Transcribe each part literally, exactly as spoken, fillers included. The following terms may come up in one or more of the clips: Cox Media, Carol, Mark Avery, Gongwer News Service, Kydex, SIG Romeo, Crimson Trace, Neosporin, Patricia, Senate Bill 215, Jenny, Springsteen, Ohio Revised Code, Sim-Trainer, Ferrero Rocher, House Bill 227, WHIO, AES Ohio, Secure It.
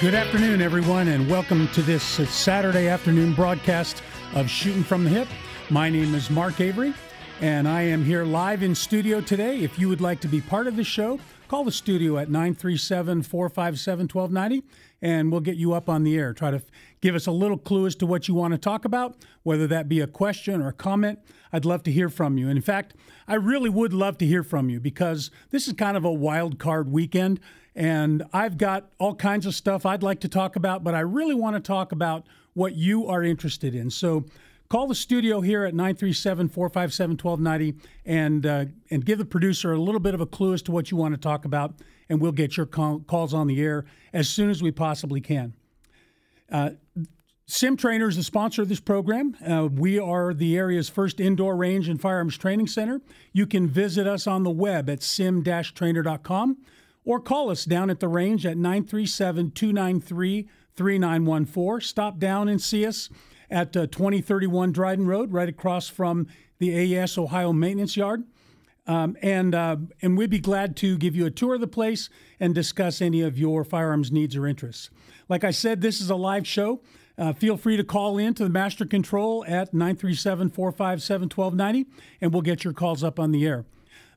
Good afternoon, everyone, and welcome to this Saturday afternoon broadcast of Shooting from the Hip. My name is Mark Avery, and I am here live in studio today. If you would like to be part of the show, call the studio at nine three seven, four five seven, one two nine zero, and we'll get you up on the air. Try to give us a little clue as to what you want to talk about, whether that be a question or a comment. I'd love to hear from you. And in fact, I really would love to hear from you, because this is kind of a wild card weekend. And I've got all kinds of stuff I'd like to talk about, but I really want to talk about what you are interested in. So call the studio here at nine three seven, four five seven, one two nine zero and uh, and give the producer a little bit of a clue as to what you want to talk about, and we'll get your call- calls on the air as soon as we possibly can. Uh, Sim-Trainer is the sponsor of this program. Uh, we are the area's first indoor range and firearms training center. You can visit us on the web at sim dash trainer dot com. Or call us down at the range at nine three seven, two nine three, three nine one four. Stop down and see us at uh, twenty thirty-one Dryden Road, right across from the A E S Ohio Maintenance Yard. Um, and, uh, and we'd be glad to give you a tour of the place and discuss any of your firearms needs or interests. Like I said, this is a live show. Uh, feel free to call in to the master control at nine three seven, four five seven, one two nine zero, and we'll get your calls up on the air.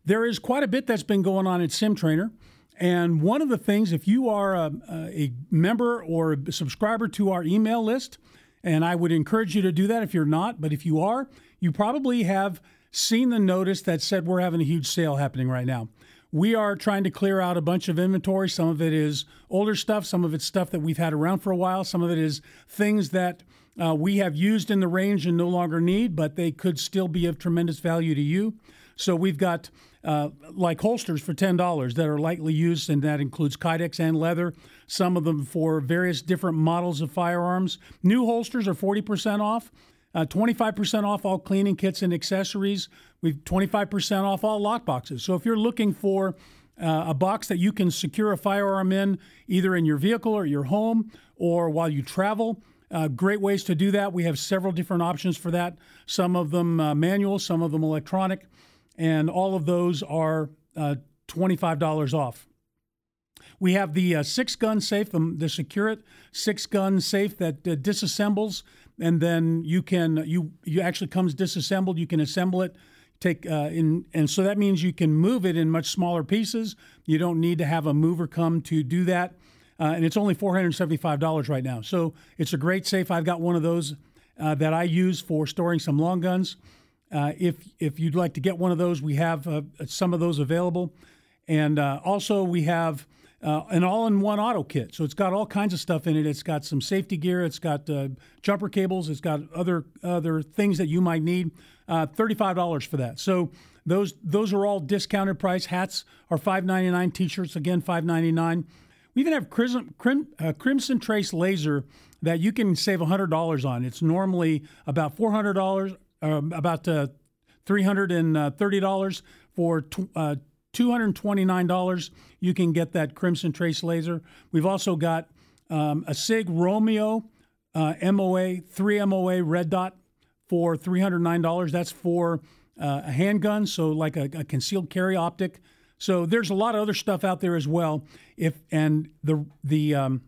There is quite a bit that's been going on at Sim-Trainer. And one of the things, if you are a, a member or a subscriber to our email list, and I would encourage you to do that if you're not, but if you are, you probably have seen the notice that said we're having a huge sale happening right now. We are trying to clear out a bunch of inventory. Some of it is older stuff. Some of it's stuff that we've had around for a while. Some of it is things that uh, we have used in the range and no longer need, but they could still be of tremendous value to you. So we've got uh, like holsters for ten dollars that are lightly used, and that includes Kydex and leather, some of them for various different models of firearms. New holsters are forty percent off, uh, twenty-five percent off all cleaning kits and accessories. We've twenty-five percent off all lockboxes. So if you're looking for uh, a box that you can secure a firearm in, either in your vehicle or your home or while you travel, Uh, great ways to do that. We have several different options for that, some of them uh, manual, some of them electronic, and all of those are uh, twenty-five dollars off. We have the uh, six-gun safe, the, the Secure It six-gun safe that uh, disassembles, and then you can you you actually comes disassembled. You can assemble it, take uh, in, and so that means you can move it in much smaller pieces. You don't need to have a mover come to do that. Uh, and it's only four hundred seventy-five dollars right now. So it's a great safe. I've got one of those uh, that I use for storing some long guns. Uh, if if you'd like to get one of those, we have uh, some of those available. And uh, also we have uh, an all-in-one auto kit. So it's got all kinds of stuff in it. It's got some safety gear. It's got uh, jumper cables. It's got other other things that you might need. Uh, thirty-five dollars for that. So those those are all discounted price. Hats are five ninety-nine. T-shirts, again, five ninety-nine. We even have Crimson, Crim, uh, Crimson Trace laser that you can save one hundred dollars on. It's normally about four hundred dollars, um, about uh, three hundred thirty dollars. For tw- uh, two hundred twenty-nine dollars, you can get that Crimson Trace laser. We've also got um, a SIG Romeo uh, M O A, three M O A red dot for three hundred nine dollars. That's for uh, a handgun, so like a, a concealed carry optic. So there's a lot of other stuff out there as well. If and the the um,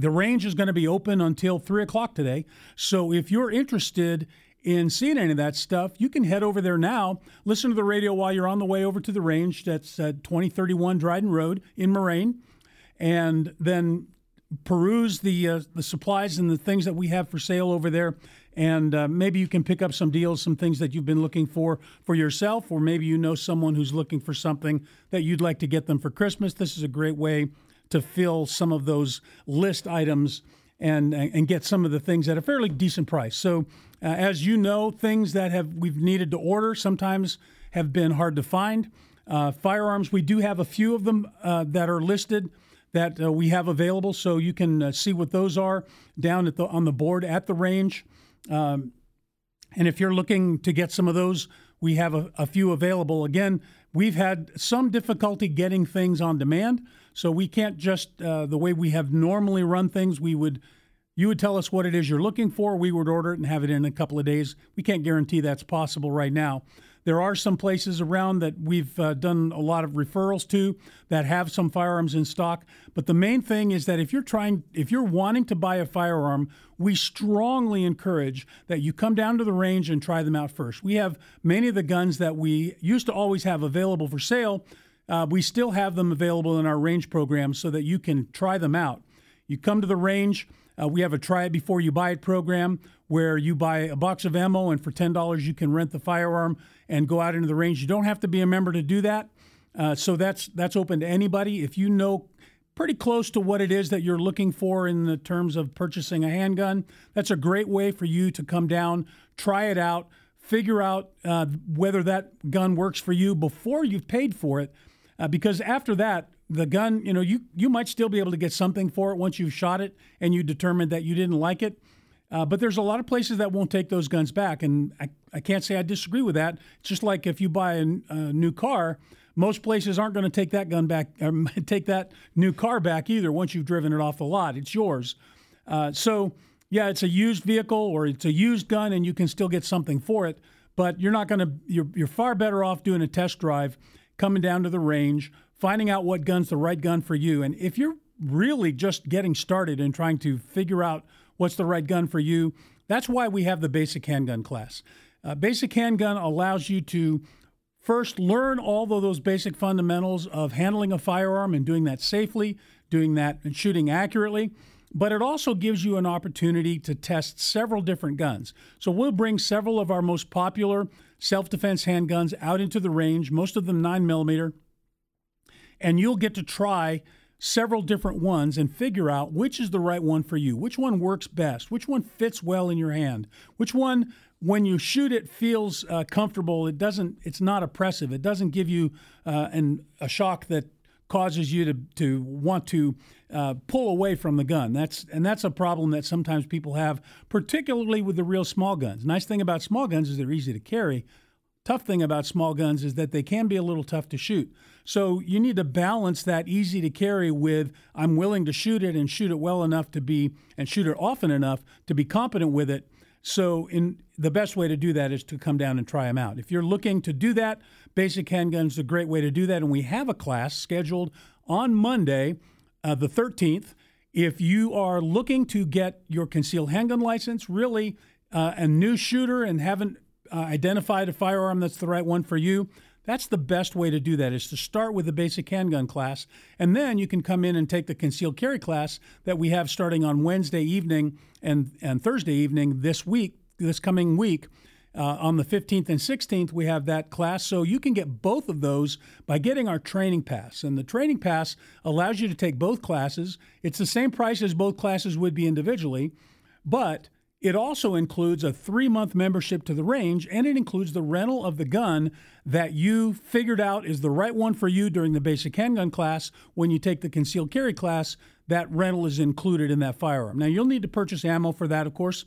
the range is going to be open until three o'clock today. So if you're interested in seeing any of that stuff, you can head over there now. Listen to the radio while you're on the way over to the range. That's at twenty thirty-one Dryden Road in Moraine, and then peruse the uh, the supplies and the things that we have for sale over there. And uh, maybe you can pick up some deals, some things that you've been looking for for yourself, or maybe you know someone who's looking for something that you'd like to get them for Christmas. This is a great way to fill some of those list items and and get some of the things at a fairly decent price. So uh, as you know, things that have we've needed to order sometimes have been hard to find. Uh, firearms, we do have a few of them uh, that are listed that uh, we have available, so you can uh, see what those are down at the on the board at the range. Um, and if you're looking to get some of those, we have a, a few available. Again, we've had some difficulty getting things on demand, so we can't just uh, the way we have normally run things. We would, you would tell us what it is you're looking for. We would order it and have it in a couple of days. We can't guarantee that's possible right now. There are some places around that we've uh, done a lot of referrals to that have some firearms in stock. But the main thing is that if you're trying, if you're wanting to buy a firearm, we strongly encourage that you come down to the range and try them out first. We have many of the guns that we used to always have available for sale. Uh, we still have them available in our range program so that you can try them out. You come to the range. Uh, we have a try it before you buy it program where you buy a box of ammo and for ten dollars you can rent the firearm and go out into the range. You don't have to be a member to do that. Uh, so that's that's open to anybody. If you know pretty close to what it is that you're looking for in the terms of purchasing a handgun, that's a great way for you to come down, try it out, figure out uh, whether that gun works for you before you've paid for it. Uh, because after that, the gun, you know, you, you might still be able to get something for it once you've shot it and you determined that you didn't like it. Uh, but there's a lot of places that won't take those guns back, and I, I can't say I disagree with that. It's just like if you buy a, a new car, most places aren't going to take that gun back, or take that new car back either once you've driven it off the lot. It's yours. Uh, so, yeah, it's a used vehicle or it's a used gun, and you can still get something for it. But you're not going to. You're you're far better off doing a test drive, coming down to the range, finding out what gun's the right gun for you. And if you're really just getting started and trying to figure out what's the right gun for you, that's why we have the basic handgun class. Uh, basic handgun allows you to first learn all of those basic fundamentals of handling a firearm and doing that safely, doing that and shooting accurately. But it also gives you an opportunity to test several different guns. So we'll bring several of our most popular self-defense handguns out into the range, most of them nine millimeter, and you'll get to try several different ones and figure out which is the right one for you, which one works best, which one fits well in your hand, which one, when you shoot it, feels uh, comfortable. It doesn't. It's not oppressive. It doesn't give you uh, an, a shock that causes you to, to want to uh, pull away from the gun. That's and that's a problem that sometimes people have, particularly with the real small guns. Nice thing about small guns is they're easy to carry. Tough thing about small guns is that they can be a little tough to shoot. So you need to balance that easy to carry with I'm willing to shoot it and shoot it well enough to be and shoot it often enough to be competent with it. So in the best way to do that is to come down and try them out. If you're looking to do that, basic handguns is a great way to do that. And we have a class scheduled on Monday, uh, the thirteenth. If you are looking to get your concealed handgun license, really uh, a new shooter and haven't Uh, identified a firearm that's the right one for you, that's the best way to do that is to start with the basic handgun class. And then you can come in and take the concealed carry class that we have starting on Wednesday evening and, and Thursday evening this week, this coming week. Uh, on the fifteenth and sixteenth, we have that class. So you can get both of those by getting our training pass. And the training pass allows you to take both classes. It's the same price as both classes would be individually, but it also includes a three-month membership to the range, and it includes the rental of the gun that you figured out is the right one for you during the basic handgun class. When you take the concealed carry class, that rental is included in that firearm. Now, you'll need to purchase ammo for that, of course,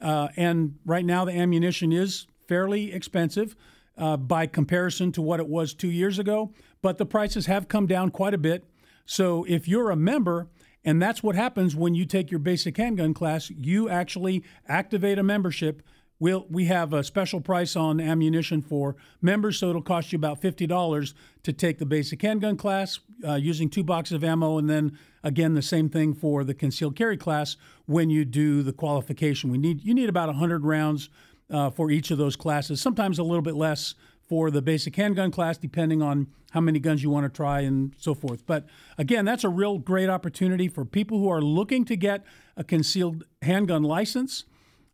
uh, and right now the ammunition is fairly expensive uh, by comparison to what it was two years ago, but the prices have come down quite a bit. So if you're a member— and that's what happens when you take your basic handgun class. You actually activate a membership. We'll, we have a special price on ammunition for members, so it'll cost you about fifty dollars to take the basic handgun class uh, using two boxes of ammo, and then, again, the same thing for the concealed carry class when you do the qualification. We need You need about one hundred rounds uh, for each of those classes, sometimes a little bit less for the basic handgun class, depending on how many guns you want to try and so forth. But again, that's a real great opportunity for people who are looking to get a concealed handgun license.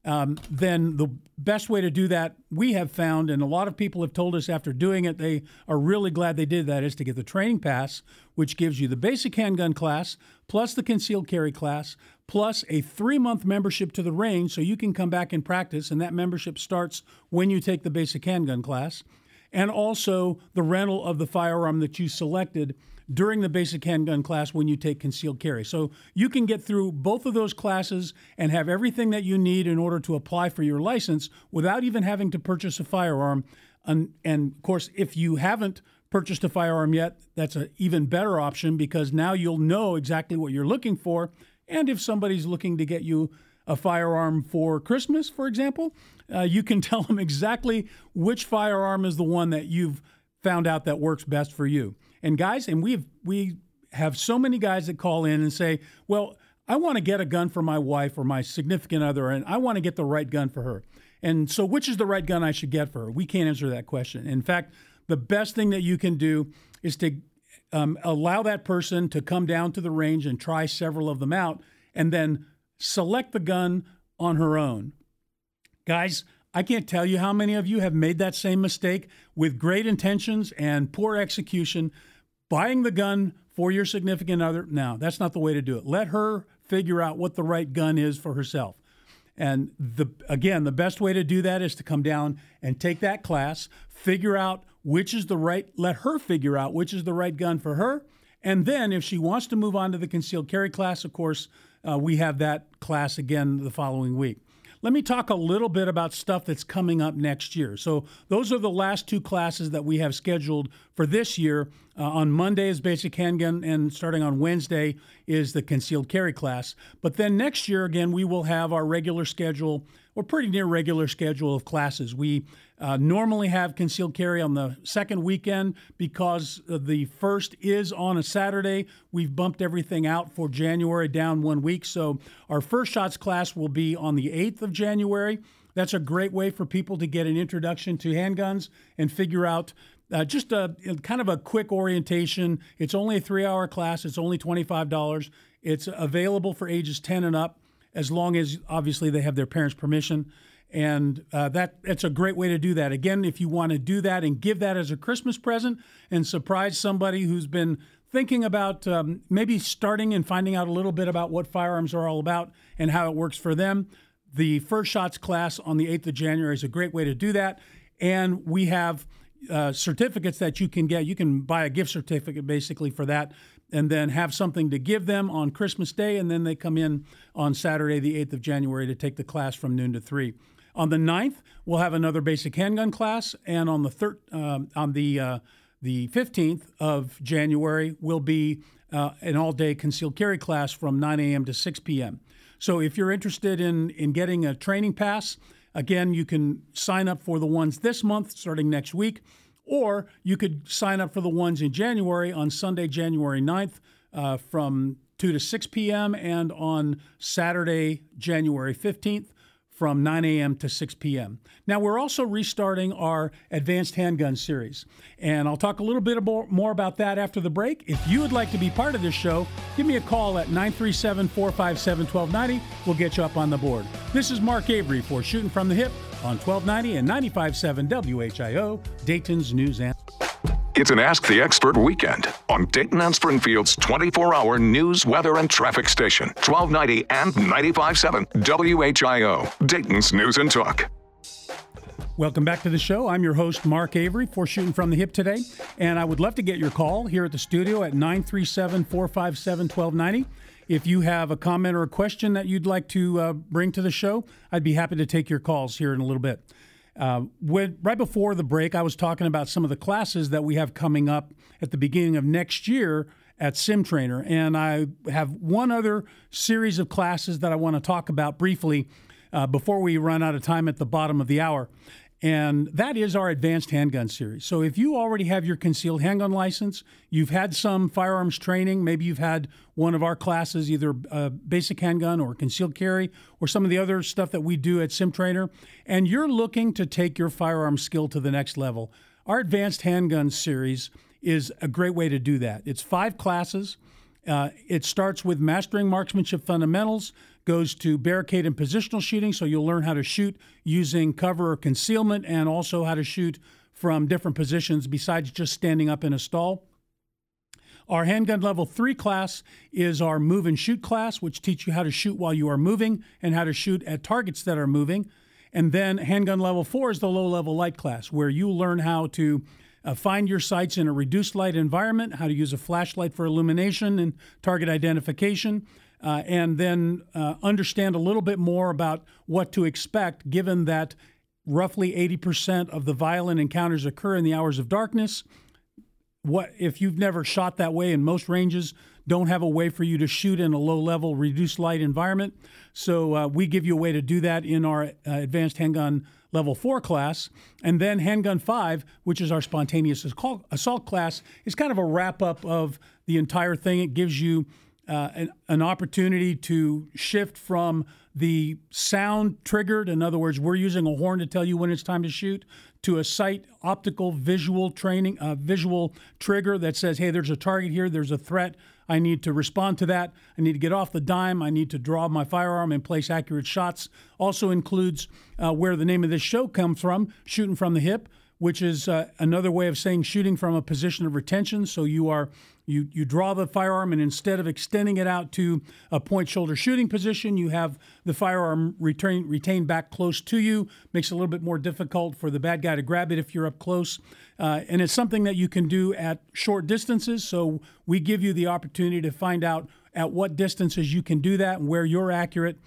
Um, then the best way to do that, we have found, and a lot of people have told us after doing it, they are really glad they did that, is to get the training pass, which gives you the basic handgun class, plus the concealed carry class, plus a three-month membership to the range so you can come back and practice, and that membership starts when you take the basic handgun class. And also the rental of the firearm that you selected during the basic handgun class when you take concealed carry. So you can get through both of those classes and have everything that you need in order to apply for your license without even having to purchase a firearm. And, and of course, if you haven't purchased a firearm yet, that's an even better option because now you'll know exactly what you're looking for. And if somebody's looking to get you a firearm for Christmas, for example, uh, you can tell them exactly which firearm is the one that you've found out that works best for you. And guys, and we've we have so many guys that call in and say, well, I want to get a gun for my wife or my significant other, and I want to get the right gun for her. And so which is the right gun I should get for her? We can't answer that question. In fact, the best thing that you can do is to um, allow that person to come down to the range and try several of them out and then select the gun on her own. Guys, I can't tell you how many of you have made that same mistake with great intentions and poor execution, buying the gun for your significant other. No, that's not the way to do it. Let her figure out what the right gun is for herself. And the again, the best way to do that is to come down and take that class, figure out which is the right, let her figure out which is the right gun for her. And then if she wants to move on to the concealed carry class, of course, uh, we have that class again the following week. Let me talk a little bit about stuff that's coming up next year. So those are the last two classes that we have scheduled for this year. Uh, on Monday is basic handgun, and starting on Wednesday is the concealed carry class. But then next year, again, we will have our regular schedule, or pretty near regular schedule of classes. We uh, normally have concealed carry on the second weekend because the first is on a Saturday. We've bumped everything out for January down one week. So our First Shots class will be on the eighth of January. That's a great way for people to get an introduction to handguns and figure out uh, just a kind of a quick orientation. It's only a three-hour class. It's only twenty-five dollars. It's available for ages ten and up, as long as, obviously, they have their parents' permission. And uh, that it's a great way to do that. Again, if you want to do that and give that as a Christmas present and surprise somebody who's been thinking about um, maybe starting and finding out a little bit about what firearms are all about and how it works for them, the First Shots class on the eighth of January is a great way to do that. And we have uh, certificates that you can get. You can buy a gift certificate, basically, for that, and then have something to give them on Christmas Day, and then they come in on Saturday, the eighth of January, to take the class from noon to three. On the ninth, we'll have another basic handgun class, and on the third, um, on the uh, the fifteenth of January will be uh, an all-day concealed carry class from nine a.m. to six p.m. So if you're interested in in getting a training pass, again, you can sign up for the ones this month, starting next week. Or you could sign up for the ones in January on Sunday, January ninth uh, from two to six p.m. and on Saturday, January fifteenth from nine a.m. to six p.m. Now, we're also restarting our Advanced Handgun Series, and I'll talk a little bit more about that after the break. If you would like to be part of this show, give me a call at nine three seven, four five seven, one two nine zero. We'll get you up on the board. This is Mark Avery for Shooting From the Hip on twelve ninety and ninety-five point seven W H I O, Dayton's News and... It's an Ask the Expert weekend on Dayton and Springfield's twenty-four hour news, weather, and traffic station, twelve ninety and ninety-five point seven W H I O, Dayton's News and Talk. Welcome back to the show. I'm your host, Mark Avery, for Shooting From the Hip today, and I would love to get your call here at the studio at nine three seven, four five seven, one two nine zero. If you have a comment or a question that you'd like to uh, bring to the show, I'd be happy to take your calls here in a little bit. Uh, when, right before the break, I was talking about some of the classes that we have coming up at the beginning of next year at Sim-Trainer, and I have one other series of classes that I want to talk about briefly uh, before we run out of time at the bottom of the hour, and that is our Advanced Handgun Series. So if you already have your concealed handgun license, you've had some firearms training, maybe you've had one of our classes, either uh, basic handgun or concealed carry or some of the other stuff that we do at Sim-Trainer, and you're looking to take your firearm skill to the next level, our Advanced Handgun Series is a great way to do that. It's five classes. Uh, it starts with Mastering Marksmanship Fundamentals, goes to barricade and positional shooting, so you'll learn how to shoot using cover or concealment and also how to shoot from different positions besides just standing up in a stall. Our handgun level three class is our move and shoot class, which teach you how to shoot while you are moving and how to shoot at targets that are moving. And then handgun level four is the low level light class, where you learn how to Uh, find your sights in a reduced light environment, how to use a flashlight for illumination and target identification, uh, and then uh, understand a little bit more about what to expect, given that roughly eighty percent of the violent encounters occur in the hours of darkness. What if you've never shot that way in most ranges? don't have a way for you to shoot in a low-level, reduced-light environment. So uh, we give you a way to do that in our uh, Advanced Handgun Level four class. And then Handgun five, which is our Spontaneous Assault class, is kind of a wrap-up of the entire thing. It gives you uh, an, an opportunity to shift from the sound triggered, in other words, we're using a horn to tell you when it's time to shoot, to a sight, optical, visual training, uh, visual trigger that says, hey, there's a target here, there's a threat, I need to respond to that, I need to get off the dime, I need to draw my firearm and place accurate shots. Also includes uh, where the name of this show comes from, shooting from the hip, which is uh, another way of saying shooting from a position of retention. So you are you you draw the firearm, and instead of extending it out to a point shoulder shooting position, you have the firearm retain, retained back close to you. Makes it a little bit more difficult for the bad guy to grab it if you're up close. Uh, and it's something that you can do at short distances. So we give you the opportunity to find out at what distances you can do that and where you're accurate,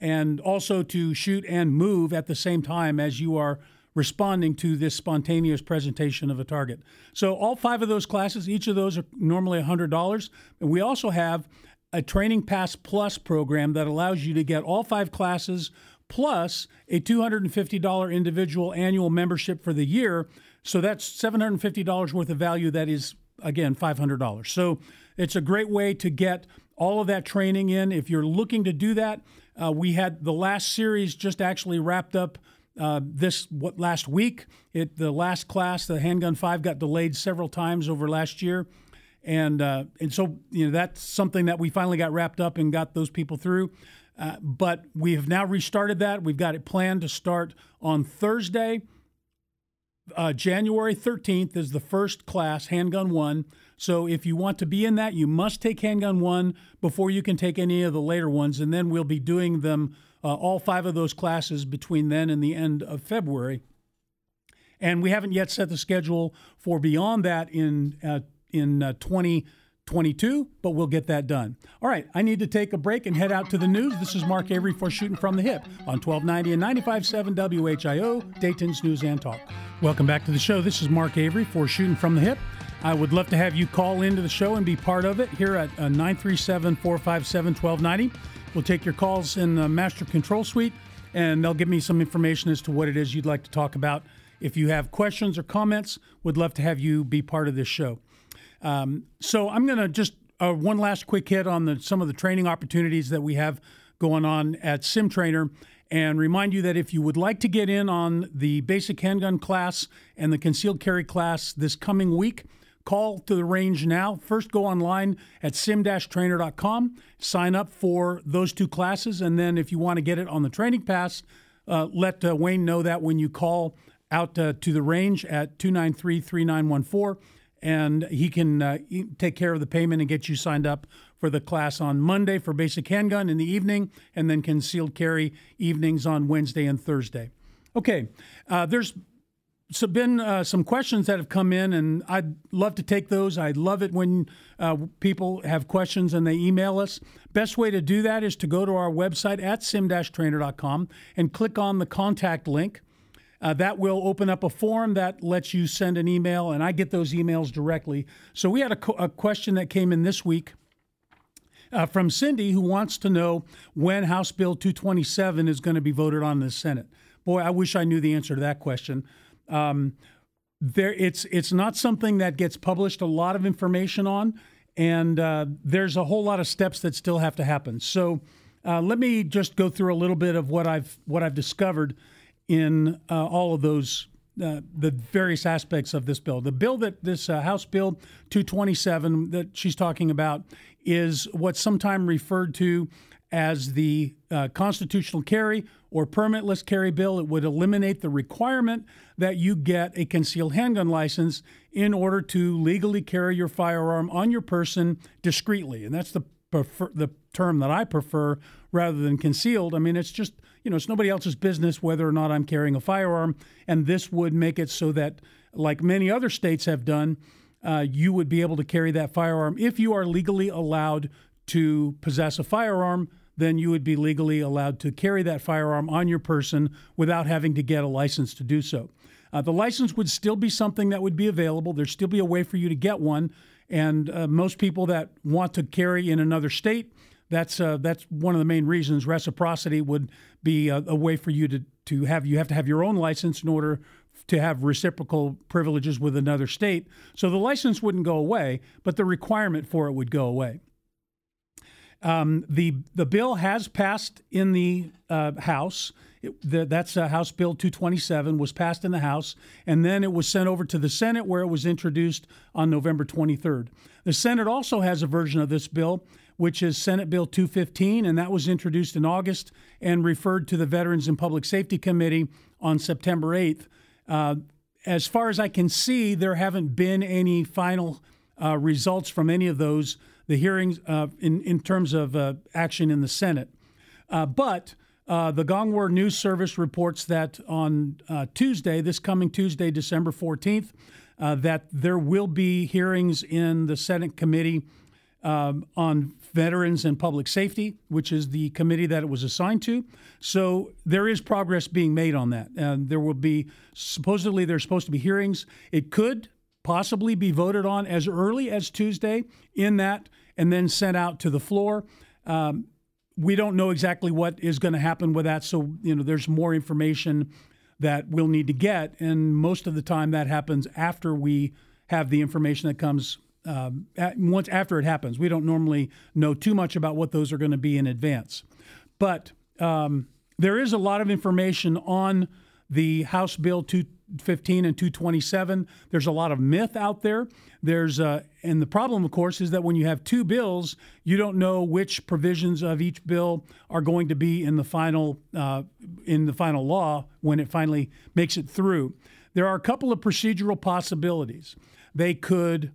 and also to shoot and move at the same time as you are responding to this spontaneous presentation of a target. So all five of those classes, each of those are normally one hundred dollars. And we also have a Training Pass Plus program that allows you to get all five classes plus a two hundred fifty dollars individual annual membership for the year. So that's seven hundred fifty dollars worth of value. That is, again, five hundred dollars. So it's a great way to get all of that training in. If you're looking to do that, uh, we had the last series just actually wrapped up Uh, this what last week. It the last class, the Handgun five, got delayed several times over last year, and uh, and so you know that's something that we finally got wrapped up and got those people through. Uh, but we have now restarted that. We've got it planned to start on Thursday, uh, January thirteenth is the first class, Handgun one. So if you want to be in that, you must take Handgun one before you can take any of the later ones, and then we'll be doing them. Uh, all five of those classes between then and the end of February. And we haven't yet set the schedule for beyond that in uh, in uh, twenty twenty-two, but we'll get that done. All right, I need to take a break and head out to the news. This is Mark Avery for Shooting From the Hip on twelve ninety and ninety-five point seven W H I O, Dayton's News and Talk. Welcome back to the show. This is Mark Avery for Shooting From the Hip. I would love to have you call into the show and be part of it here at uh, nine three seven, four five seven, one two nine zero. We'll take your calls in the Master Control Suite, and they'll give me some information as to what it is you'd like to talk about. If you have questions or comments, would love to have you be part of this show. Um, so I'm going to just uh, one last quick hit on the, some of the training opportunities that we have going on at Sim-Trainer, and remind you that if you would like to get in on the basic handgun class and the concealed carry class this coming week, call to the range now. First, go online at sim dash trainer dot com. Sign up for those two classes. And then if you want to get it on the training pass, uh, let uh, Wayne know that when you call out uh, to the range at two nine three, three nine one four. And he can uh, take care of the payment and get you signed up for the class on Monday for basic handgun in the evening, and then concealed carry evenings on Wednesday and Thursday. Okay, uh, there's... So been uh, some questions that have come in, and I'd love to take those. I love it when uh, people have questions and they email us. Best way to do that is to go to our website at sim dash trainer dot com and click on the contact link. Uh, that will open up a form that lets you send an email, and I get those emails directly. So we had a, co- a question that came in this week uh, from Cindy, who wants to know when House Bill two twenty-seven is going to be voted on in the Senate. Boy, I wish I knew the answer to that question. Um, there it's, it's not something that gets published a lot of information on, and uh, there's a whole lot of steps that still have to happen. So uh, let me just go through a little bit of what I've, what I've discovered in uh, all of those, uh, the various aspects of this bill. The bill that this uh, House Bill two twenty-seven that she's talking about is what's sometimes referred to as the uh, constitutional carry or permitless carry bill. It would eliminate the requirement that you get a concealed handgun license in order to legally carry your firearm on your person discreetly. And that's the prefer- the term that I prefer rather than concealed. I mean, it's just, you know, it's nobody else's business whether or not I'm carrying a firearm. And this would make it so that, like many other states have done, uh, you would be able to carry that firearm if you are legally allowed to possess a firearm. Then you would be legally allowed to carry that firearm on your person without having to get a license to do so. Uh, the license would still be something that would be available. There'd still be a way for you to get one, And uh, most people that want to carry in another state, that's uh, that's one of the main reasons. Reciprocity would be a, a way for you to, to have, you have to have your own license in order to have reciprocal privileges with another state. So the license wouldn't go away, but the requirement for it would go away. Um, the the bill has passed in the uh, House. It, the, that's uh, House Bill two twenty-seven was passed in the House, and then it was sent over to the Senate, where it was introduced on November twenty-third. The Senate also has a version of this bill, which is Senate Bill two fifteen, and that was introduced in August and referred to the Veterans and Public Safety Committee on September eighth. Uh, as far as I can see, there haven't been any final uh, results from any of those, the hearings uh, in, in terms of uh, action in the Senate. Uh, but uh, the Gongwer News Service reports that on uh, Tuesday, this coming Tuesday, December fourteenth, uh, that there will be hearings in the Senate Committee um, on Veterans and Public Safety, which is the committee that it was assigned to. So there is progress being made on that. And there will be, supposedly there's supposed to be hearings. It could possibly be voted on as early as Tuesday in that, and then sent out to the floor. Um, we don't know exactly what is going to happen with that. So, you know, there's more information that we'll need to get. And most of the time that happens after we have the information that comes Um, at, once after it happens. We don't normally know too much about what those are going to be in advance. But um, there is a lot of information on the House Bill two fifteen and two twenty-seven. There's a lot of myth out there. There's uh, and the problem, of course, is that when you have two bills, you don't know which provisions of each bill are going to be in the final uh, in the final law when it finally makes it through. There are a couple of procedural possibilities. They could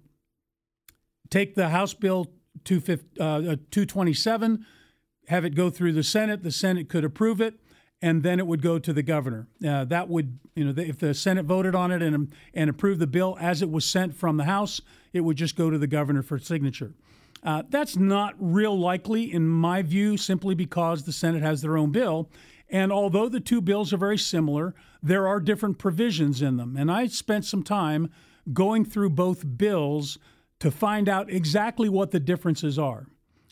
take the House Bill two twenty-seven, have it go through the Senate. The Senate could approve it, and then it would go to the governor. Uh, that would, you know, if the Senate voted on it and and approved the bill as it was sent from the House, it would just go to the governor for signature. Uh, that's not real likely, in my view, simply because the Senate has their own bill. And although the two bills are very similar, there are different provisions in them. And I spent some time going through both bills to find out exactly what the differences are.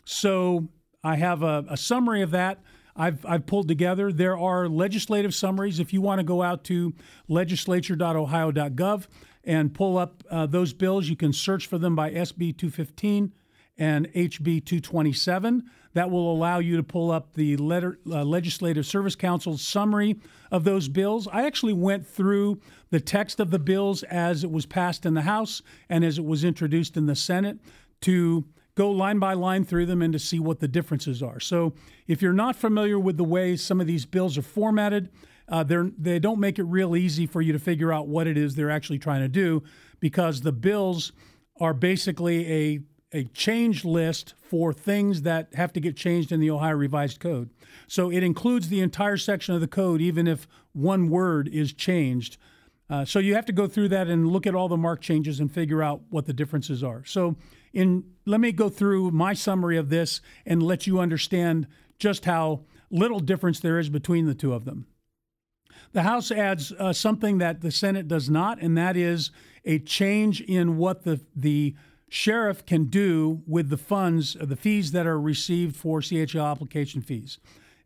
So I have a, a summary of that I've, I've pulled together. There are legislative summaries. If you want to go out to legislature dot ohio dot gov and pull up uh, those bills, you can search for them by S B two fifteen and H B two twenty-seven. That will allow you to pull up the letter, uh, Legislative Service Council's summary of those bills. I actually went through the text of the bills as it was passed in the House and as it was introduced in the Senate to go line by line through them and to see what the differences are. So if you're not familiar with the way some of these bills are formatted, uh, they're, they don't make it real easy for you to figure out what it is they're actually trying to do, because the bills are basically a a change list for things that have to get changed in the Ohio Revised Code. So it includes the entire section of the code, even if one word is changed. Uh, so you have to go through that and look at all the mark changes and figure out what the differences are. So in let me go through my summary of this and let you understand just how little difference there is between the two of them. The House adds uh, something that the Senate does not, and that is a change in what the the sheriff can do with the funds, the fees that are received for C H L application fees.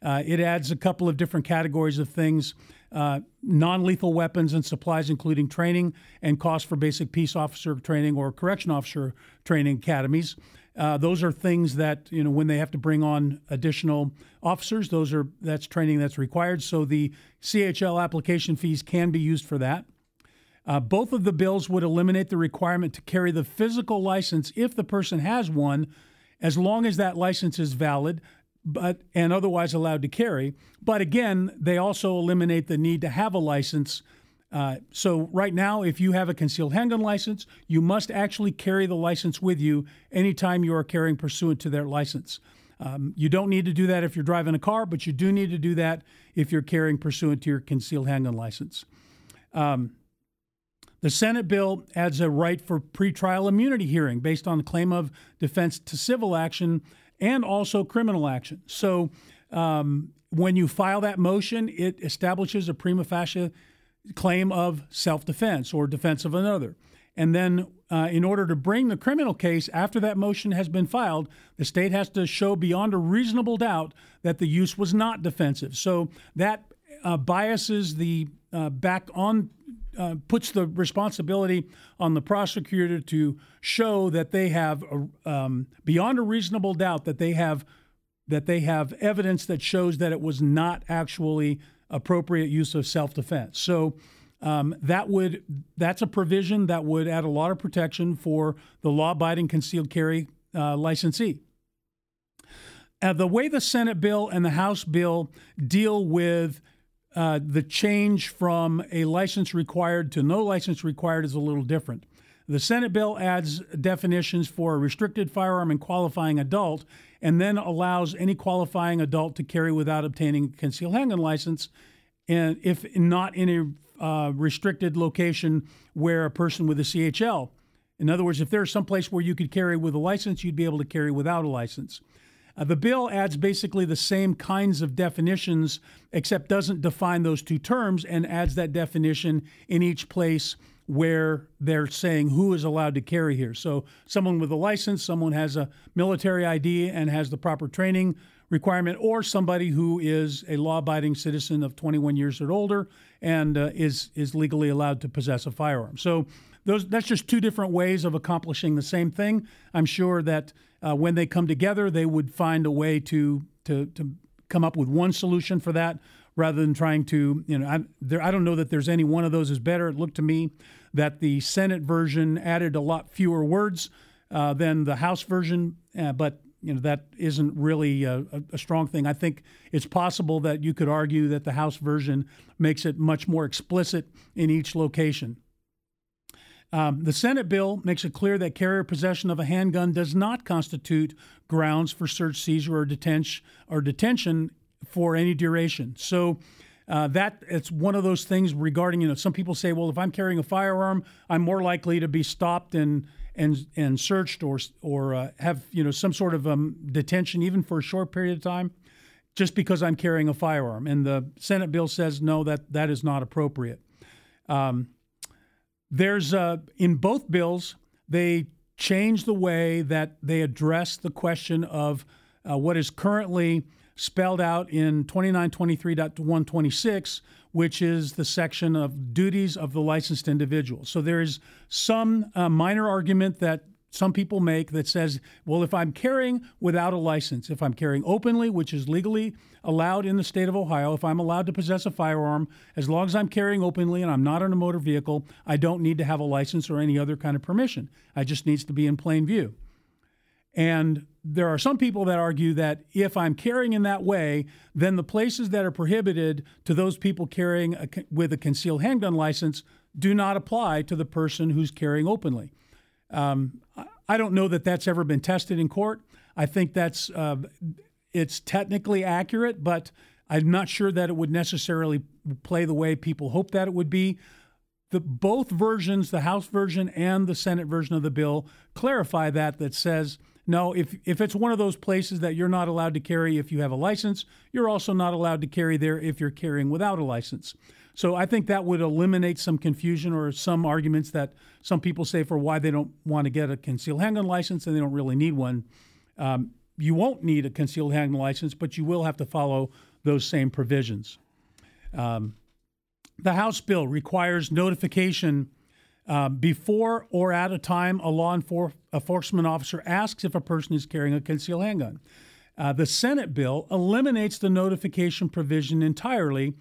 Uh, it adds a couple of different categories of things, uh, non-lethal weapons and supplies, including training and cost for basic peace officer training or correction officer training academies. Uh, those are things that, you know, when they have to bring on additional officers, those are that's training that's required. So the C H L application fees can be used for that. Uh, both of the bills would eliminate the requirement to carry the physical license if the person has one, as long as that license is valid but and otherwise allowed to carry. But again, they also eliminate the need to have a license. Uh, so right now, if you have a concealed handgun license, you must actually carry the license with you anytime you are carrying pursuant to their license. Um, you don't need to do that if you're driving a car, but you do need to do that if you're carrying pursuant to your concealed handgun license. Um, The Senate bill adds a right for pretrial immunity hearing based on the claim of defense to civil action and also criminal action. So um, when you file that motion, it establishes a prima facie claim of self-defense or defense of another. And then uh, in order to bring the criminal case after that motion has been filed, the state has to show beyond a reasonable doubt that the use was not defensive. So that uh, biases the uh, back on, uh, puts the responsibility on the prosecutor to show that they have a, um, beyond a reasonable doubt that they have that they have evidence that shows that it was not actually appropriate use of self-defense. So um, that would that's a provision that would add a lot of protection for the law-abiding concealed carry uh, licensee. Uh, the way the Senate bill and the House bill deal with uh, the change from a license required to no license required is a little different. The Senate bill adds definitions for a restricted firearm and qualifying adult, and then allows any qualifying adult to carry without obtaining a concealed handgun license, and if not in a uh, restricted location where a person with a C H L. In other words, if there's some place where you could carry with a license, you'd be able to carry without a license. Uh, the bill adds basically the same kinds of definitions, except doesn't define those two terms and adds that definition in each place where they're saying who is allowed to carry here. So someone with a license, someone has a military I D and has the proper training requirement, or somebody who is a law-abiding citizen of twenty-one years or older and uh, is is legally allowed to possess a firearm. So those that's just two different ways of accomplishing the same thing. I'm sure that uh, when they come together, they would find a way to to to come up with one solution for that, rather than trying to, you know, I, there, I don't know that there's any one of those is better. It looked to me that the Senate version added a lot fewer words uh, than the House version, uh, but, you know, that isn't really a, a strong thing. I think it's possible that you could argue that the House version makes it much more explicit in each location. Um, the Senate bill makes it clear that carrier possession of a handgun does not constitute grounds for search, seizure, or detention, or detention for any duration. So uh, that it's one of those things regarding, you know, some people say, well, if I'm carrying a firearm, I'm more likely to be stopped and and and searched or or uh, have, you know, some sort of um, detention, even for a short period of time, just because I'm carrying a firearm. And the Senate bill says, no, that that is not appropriate. Um, there's uh, in both bills, they change the way that they address the question of uh, what is currently spelled out in twenty-nine twenty-three point one twenty-six, which is the section of duties of the licensed individual. So there is some uh, minor argument that some people make that says, well, if I'm carrying without a license, if I'm carrying openly, which is legally allowed in the state of Ohio, if I'm allowed to possess a firearm, as long as I'm carrying openly and I'm not in a motor vehicle, I don't need to have a license or any other kind of permission. I just needs to be in plain view. And there are some people that argue that if I'm carrying in that way, then the places that are prohibited to those people carrying a, with a concealed handgun license do not apply to the person who's carrying openly. Um, I don't know that that's ever been tested in court. I think that's uh, it's technically accurate, but I'm not sure that it would necessarily play the way people hope that it would be. The, both versions, the House version and the Senate version of the bill, clarify that, that says, no, if if it's one of those places that you're not allowed to carry if you have a license, you're also not allowed to carry there if you're carrying without a license. So I think that would eliminate some confusion or some arguments that some people say for why they don't want to get a concealed handgun license and they don't really need one. Um, you won't need a concealed handgun license, but you will have to follow those same provisions. Um, the House bill requires notification Uh, before or at a time a law enfor- enforcement officer asks if a person is carrying a concealed handgun. Uh, the Senate bill eliminates the notification provision entirely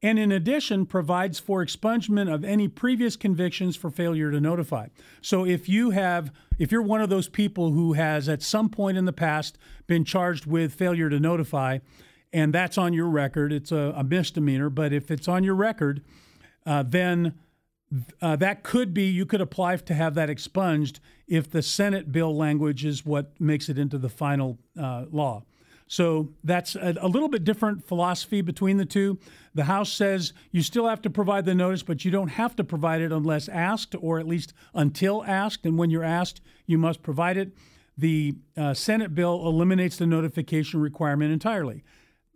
and, in addition, provides for expungement of any previous convictions for failure to notify. So if you have, if you're one of those people who has at some point in the past been charged with failure to notify, and that's on your record, it's a, a misdemeanor, but if it's on your record, uh, then Uh, that could be, you could apply to have that expunged if the Senate bill language is what makes it into the final uh, law. So that's a, a little bit different philosophy between the two. The House says you still have to provide the notice, but you don't have to provide it unless asked, or at least until asked. And when you're asked, you must provide it. The uh, Senate bill eliminates the notification requirement entirely.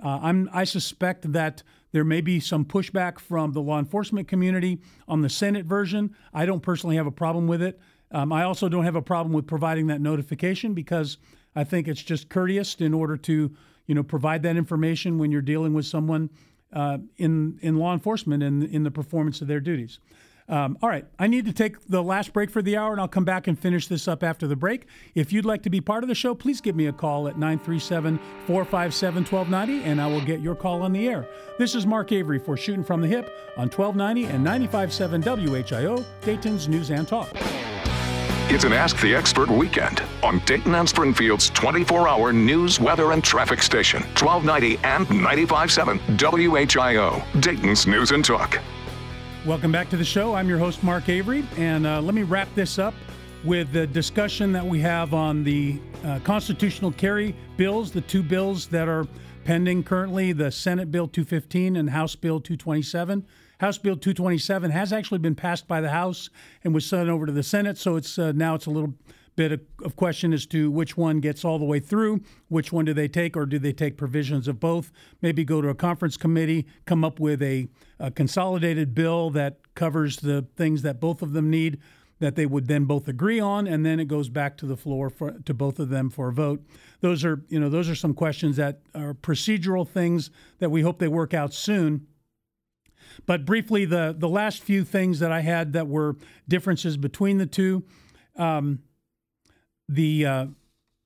Uh, I'm, I suspect that there may be some pushback from the law enforcement community on the Senate version. I don't personally have a problem with it. Um, I also don't have a problem with providing that notification because I think it's just courteous in order to, you know, provide that information when you're dealing with someone uh, in in law enforcement and in the performance of their duties. Um, all right. I need to take the last break for the hour, and I'll come back and finish this up after the break. If you'd like to be part of the show, please give me a call at nine three seven, four five seven, one two nine zero, and I will get your call on the air. This is Mark Avery for Shooting from the Hip on twelve ninety and ninety-five point seven W H I O, Dayton's News and Talk. It's an Ask the Expert weekend on Dayton and Springfield's twenty-four hour news, weather, and traffic station, twelve ninety and ninety-five point seven W H I O, Dayton's News and Talk. Welcome back to the show. I'm your host, Mark Avery, and uh, let me wrap this up with the discussion that we have on the uh, constitutional carry bills, the two bills that are pending currently, the Senate Bill two fifteen and House Bill two twenty-seven. House Bill two twenty-seven has actually been passed by the House and was sent over to the Senate, so it's uh, now it's a little bit of, of question as to which one gets all the way through, which one do they take, or do they take provisions of both, maybe go to a conference committee, come up with a, a consolidated bill that covers the things that both of them need that they would then both agree on, and then it goes back to the floor for, to both of them for a vote. Those are, you know, those are some questions that are procedural things that we hope they work out soon. But briefly, the, the last few things that I had that were differences between the two, um, The uh,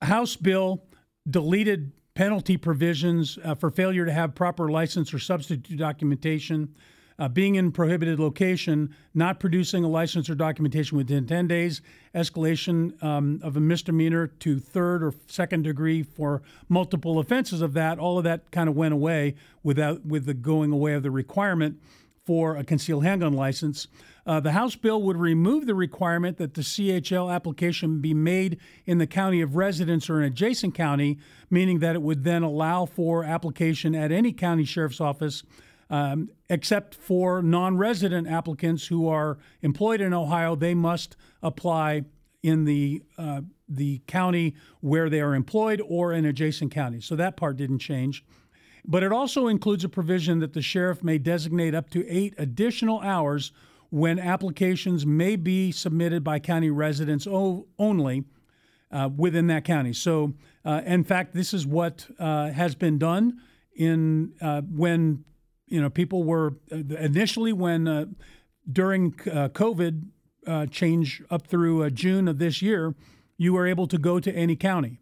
House bill deleted penalty provisions uh, for failure to have proper license or substitute documentation, uh, being in prohibited location, not producing a license or documentation within ten days, escalation um, of a misdemeanor to third or second degree for multiple offenses of that. All of that kind of went away without with the going away of the requirement for a concealed handgun license. Uh, the House bill would remove the requirement that the C H L application be made in the county of residence or an adjacent county, meaning that it would then allow for application at any county sheriff's office, um, except for non-resident applicants who are employed in Ohio. They must apply in the uh, the county where they are employed or in adjacent counties. So that part didn't change. But it also includes a provision that the sheriff may designate up to eight additional hours when applications may be submitted by county residents o- only uh, within that county. So, uh, in fact, this is what uh, has been done in uh, when, you know, people were uh, initially when uh, during uh, COVID uh, change up through uh, June of this year, you were able to go to any county.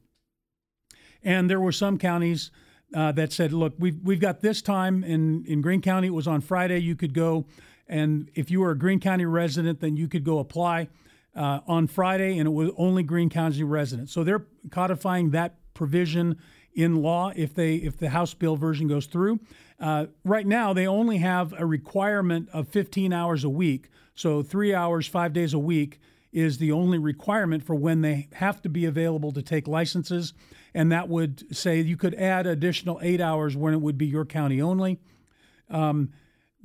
And there were some counties Uh, that said, look, we've, we've got this time in, in Greene County. It was on Friday. You could go, and if you were a Greene County resident, then you could go apply uh, on Friday, and it was only Greene County residents. So they're codifying that provision in law if they if the House bill version goes through. Uh, right now, they only have a requirement of fifteen hours a week. So three hours, five days a week is the only requirement for when they have to be available to take licenses. And that would say you could add additional eight hours when it would be your county only. Um,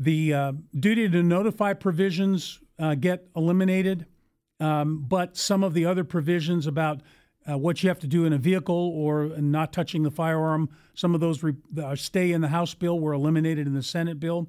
the uh, duty to notify provisions uh, get eliminated, um, but some of the other provisions about uh, what you have to do in a vehicle or not touching the firearm, some of those re- uh, stay in the House bill were eliminated in the Senate bill.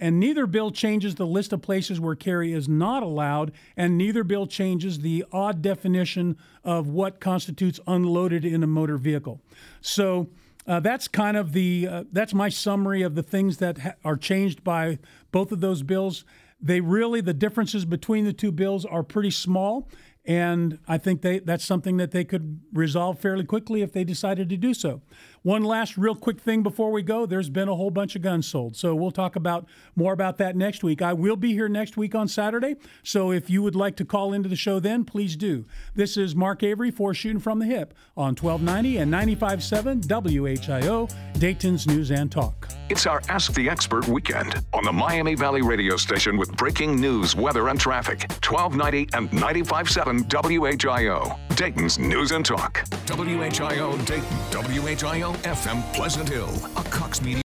And neither bill changes the list of places where carry is not allowed, and neither bill changes the odd definition of what constitutes unloaded in a motor vehicle. So uh, that's kind of the uh, that's my summary of the things that ha- are changed by both of those bills. They really, the differences between the two bills are pretty small, and I think they, that's something that they could resolve fairly quickly if they decided to do so. One last real quick thing before we go. There's been a whole bunch of guns sold, so we'll talk about more about that next week. I will be here next week on Saturday, so if you would like to call into the show then, please do. This is Mark Avery for Shooting from the Hip on twelve ninety and ninety-five point seven W H I O, Dayton's News and Talk. It's our Ask the Expert weekend on the Miami Valley radio station with breaking news, weather, and traffic, twelve ninety and ninety-five point seven W H I O, Dayton's News and Talk. W H I O Dayton, W H I O F M Pleasant Hill, a Cox Media.